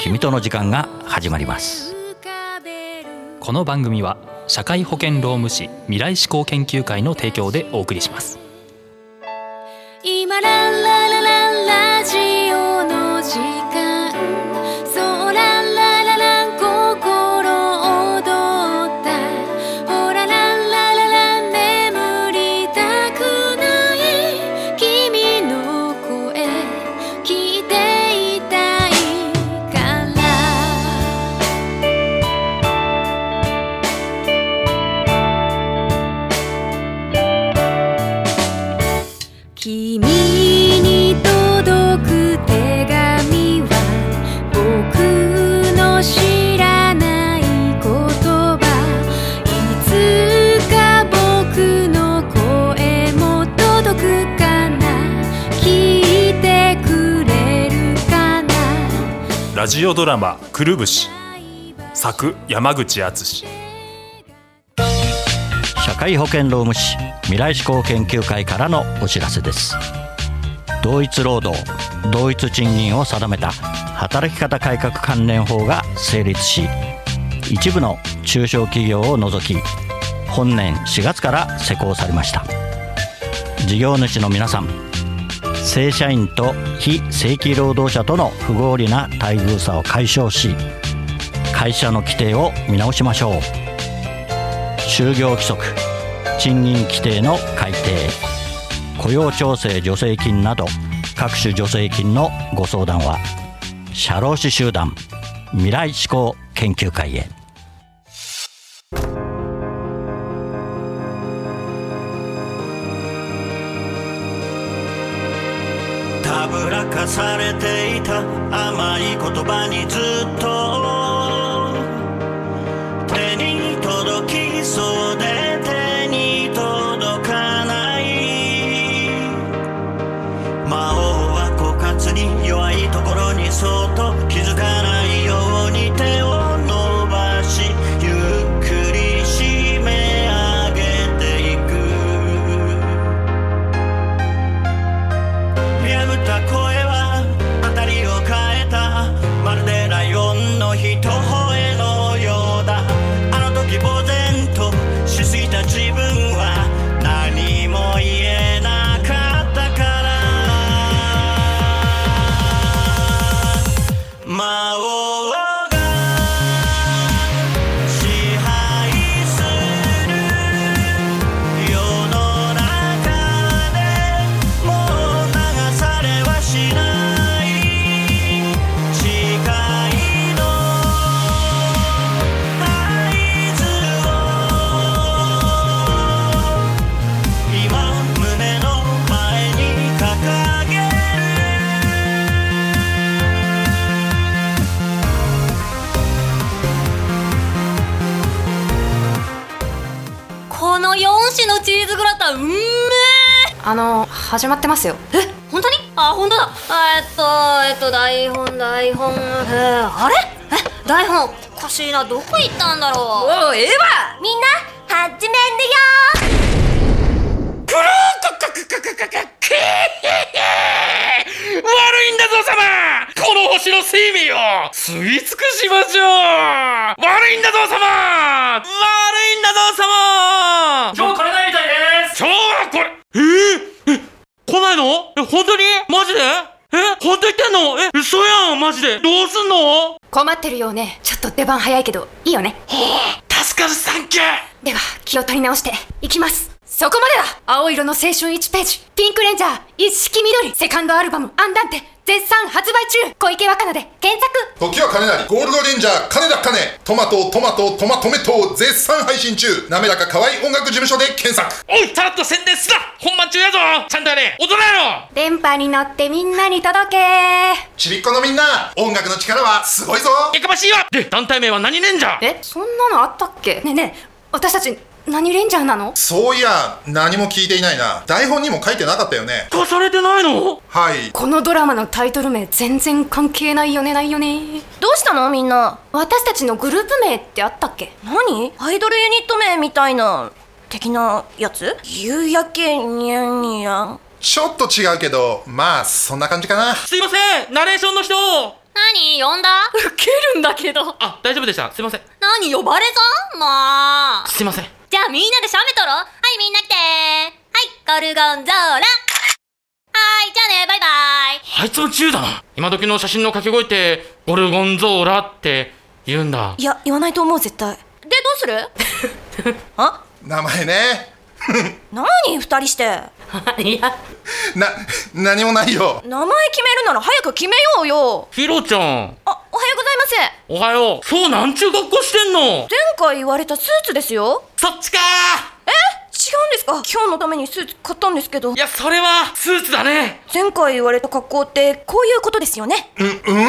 君との時間が始まります。この番組は社会保険労務士未来志向研究会の提供でお送りします。今ランララランラジオの時間、そうランラララン心躍った、ほらランラララン眠りたくない君の声聞いて君に届く手紙は僕の知らない言葉、いつか僕の声も届くかな、聞いてくれるかな。ラジオドラマくるぶし、作山口敦。社会保険労務士未来志向研究会からのお知らせです。同一労働同一賃金を定めた働き方改革関連法が成立し、一部の中小企業を除き本年4月から施行されました。事業主の皆さん、正社員と非正規労働者との不合理な待遇差を解消し、会社の規定を見直しましょう。就業規則、賃金規定の改定、雇用調整助成金など各種助成金のご相談は社労士集団未来志向研究会へ。たぶらかされていた甘い言葉にずっと手に届きそうで弱いところにそっと気づかないように手を伸ばし、ゆっくり締め上げていく。破った声はあたりを変えた、まるでライオンの一声のようだ。あの時呆然としすぎた自分は何も言えない。始まってますよ。え、本当に？あ、本当だ。台本。あれ？え、台本。おかしいな。どこ行ったんだろう。おい、ええわ。みんな始めるよ。くるーくくくくくくくく。悪いんだぞ様。この星の生命を吸い尽くしましょう。悪いんだぞ様。悪いんだぞ様。今日これないみたいです。今日はこれ。来ないの？え、本当に？マジで？え、本当言ってんの？え、嘘やん、マジで。どうすんの？困ってるよね。ちょっと出番早いけど、いいよね。はぁ、助かる、サンキュー。では、気を取り直して、行きます。そこまでだ。青色の青春1ページ、ピンクレンジャー一色緑、セカンドアルバムアンダンテ絶賛発売中。小池若菜で検索。時は金なり、ゴールドレンジャー金田金、トマトトマトトマトメト絶賛配信中。なめらかかわい音楽事務所で検索。おい、さらっと宣伝すな、本番中やぞ。ちゃんとやれ、踊れよ。電波に乗ってみんなに届け。ちびっこのみんな、音楽の力はすごいぞ。やかましいわ。で、団体名は何レンジャー？え、そんなのあったっけ？ねえねえ、私たち何レンジャーなの？そういや、何も聞いていないな。台本にも書いてなかったよね。書かされてないの？はい。このドラマのタイトル名全然関係ないよね、ないよね。どうしたのみんな。私たちのグループ名ってあったっけ？何？アイドルユニット名みたいな的なやつ？夕焼けにゃんにゃん。ちょっと違うけど、まあそんな感じかな。すいません、ナレーションの人。何呼んだ？ウケるんだけど。あ、大丈夫でした。すいません。何呼ばれた？まあ。すいません。じゃあみんなで喋ったろ。はい、みんな来て。はい、ゴルゴンゾーラ。はい、じゃあね、バイバイ。あいつも自由だな。今時の写真の掛け声ってゴルゴンゾーラって言うんだ。いや、言わないと思う、絶対。で、どうする？あ、名前ね。何二人して。いや、何もないよ。名前決めるなら早く決めようよ。ひろちゃん。あ、おはようございます。おはよう。今日なんちゅう格好してんの？前回言われたスーツですよ。そっちかー。え？違うんですか？今日のためにスーツ買ったんですけど。いや、それはスーツだね。前回言われた格好ってこういうことですよね。うん。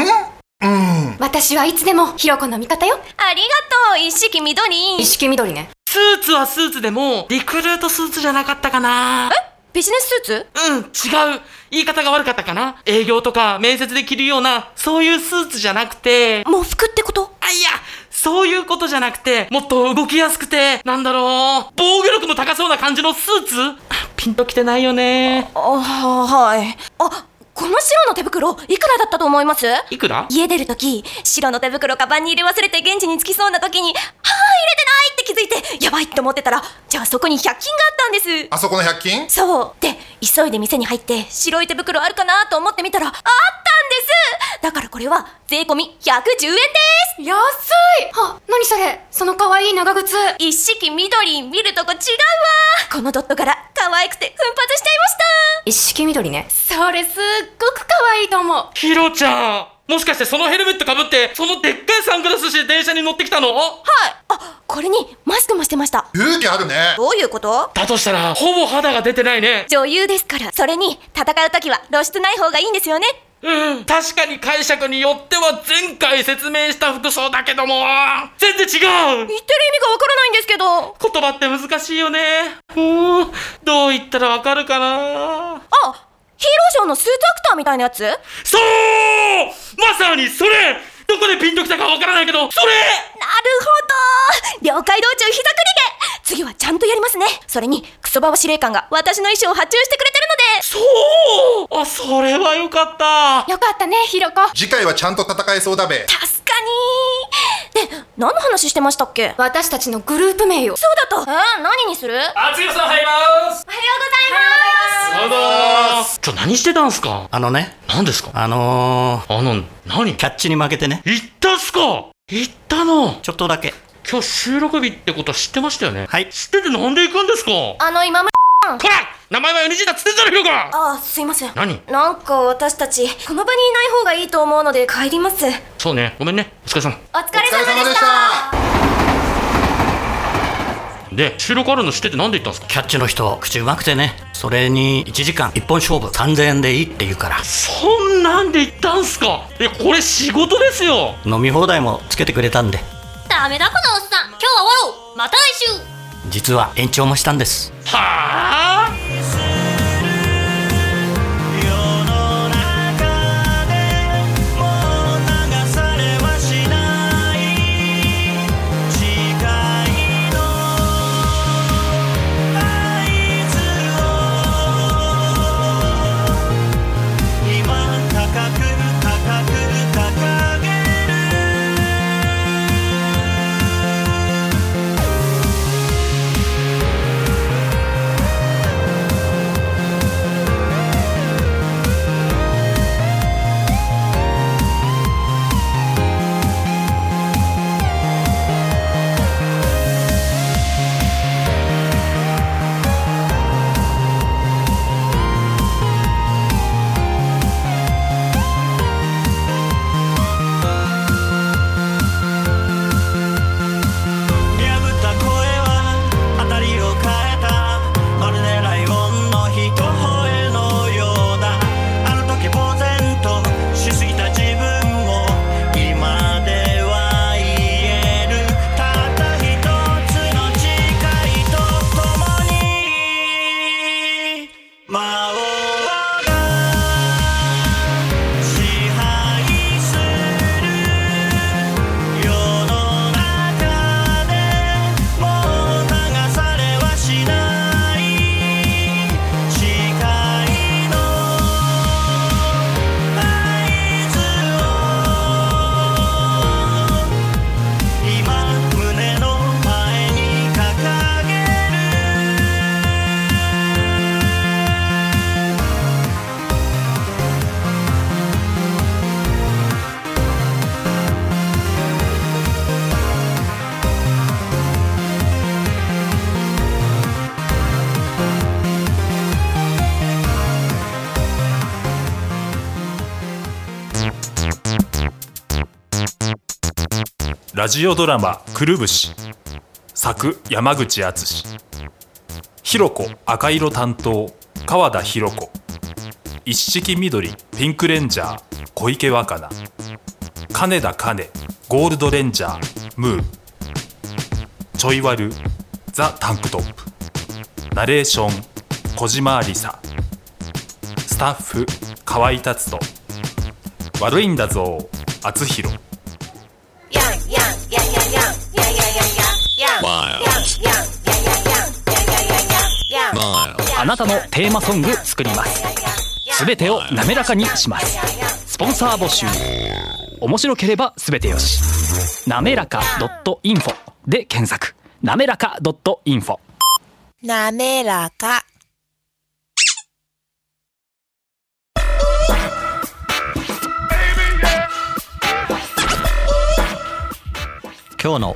私はいつでもひろこの味方よ。ありがとう、一色緑。一色緑ね。スーツはスーツでもリクルートスーツじゃなかったかな。え？ビジネススーツ？うん、違う。言い方が悪かったかな。営業とか面接で着るような、そういうスーツじゃなくて。喪服ってこと？あ、いや、そういうことじゃなくて、もっと動きやすくて、なんだろう、防御力の高そうな感じのスーツ？ピンときてないよね。はい。あ、この白の手袋、いくらだったと思います？いくら？家出るとき、白の手袋カバンに入れ忘れて現地に着きそうなときに、入れてないって気づいて、やばいって思ってたら、じゃあそこに100均があったんです。あそこの100均？そう。で、急いで店に入って、白い手袋あるかなと思ってみたら、あったんです。だからこれは、税込み110円です。安い。は、何それ？その可愛い長靴。一色緑、見るとこ違うわ。このドット柄、可愛くて奮発しちゃいました。一色緑ね。それすっごく可愛いと思う。ひろちゃん、もしかしてそのヘルメットかぶってそのでっかいサングラスして電車に乗ってきたの？はい。あ、これにマスクもしてました。勇気あるね。どういうこと？だとしたらほぼ肌が出てないね。女優ですから。それに戦うときは露出ない方がいいんですよね。うん、確かに解釈によっては前回説明した服装だけども全然違う。言ってる意味がわからないんですけど。言葉って難しいよね。どう言ったらわかるかな。あ、ヒーローショーのスーツアクターみたいなやつ？そう、まさにそれ。どこでピンときたかわからないけど、それ。なるほど、了解。道中膝くりげ。次はちゃんとやりますね。それにクソババ司令官が私の衣装を発注してくれてるので。そう、あ、それはよかった。よかったね、ひろこ。次回はちゃんと戦えそうだべ。確かに。で、何の話してましたっけ？私たちのグループ名よ。そうだと。何にする？あつゆさん入ります。おはようございます。おはようございます。ちょ、何してたんすか？何ですか？何？キャッチに負けてね。言ったっすか？言ったの？ちょっとだけ。今日収録日ってことは知ってましたよね？はい。知っててなんで行くんですか？今村さん。こら！名前は NG だっつってんじゃねえか。ああ、すいません。何？なんか私たち、この場にいない方がいいと思うので帰ります。そうね。ごめんね。お疲れ様。お疲れ様でした。で、収録あるの知っててなんで行ったんですか？キャッチの人、口うまくてね。それに、1時間1本勝負3000円でいいって言うから。そんなんで行ったんすか？え、これ仕事ですよ。飲み放題もつけてくれたんで。ダメだこのおっさん、今日は終わろう。また来週。実は延長もしたんです。はぁ、ラジオドラマくるぶし作山口敦ひろこ赤色担当川田ひろこ一色緑ピンクレンジャー小池若菜金田金ゴールドレンジャームーちょいわるザ・タンクトップナレーション小島有沙スタッフ河合達人悪いんだぞ厚弘あなたのテーマソング作ります。すべてを滑らかにします。スポンサー募集。面白ければすべてよし。なめらか .info で検索。なめらか .info。 なめらか今日の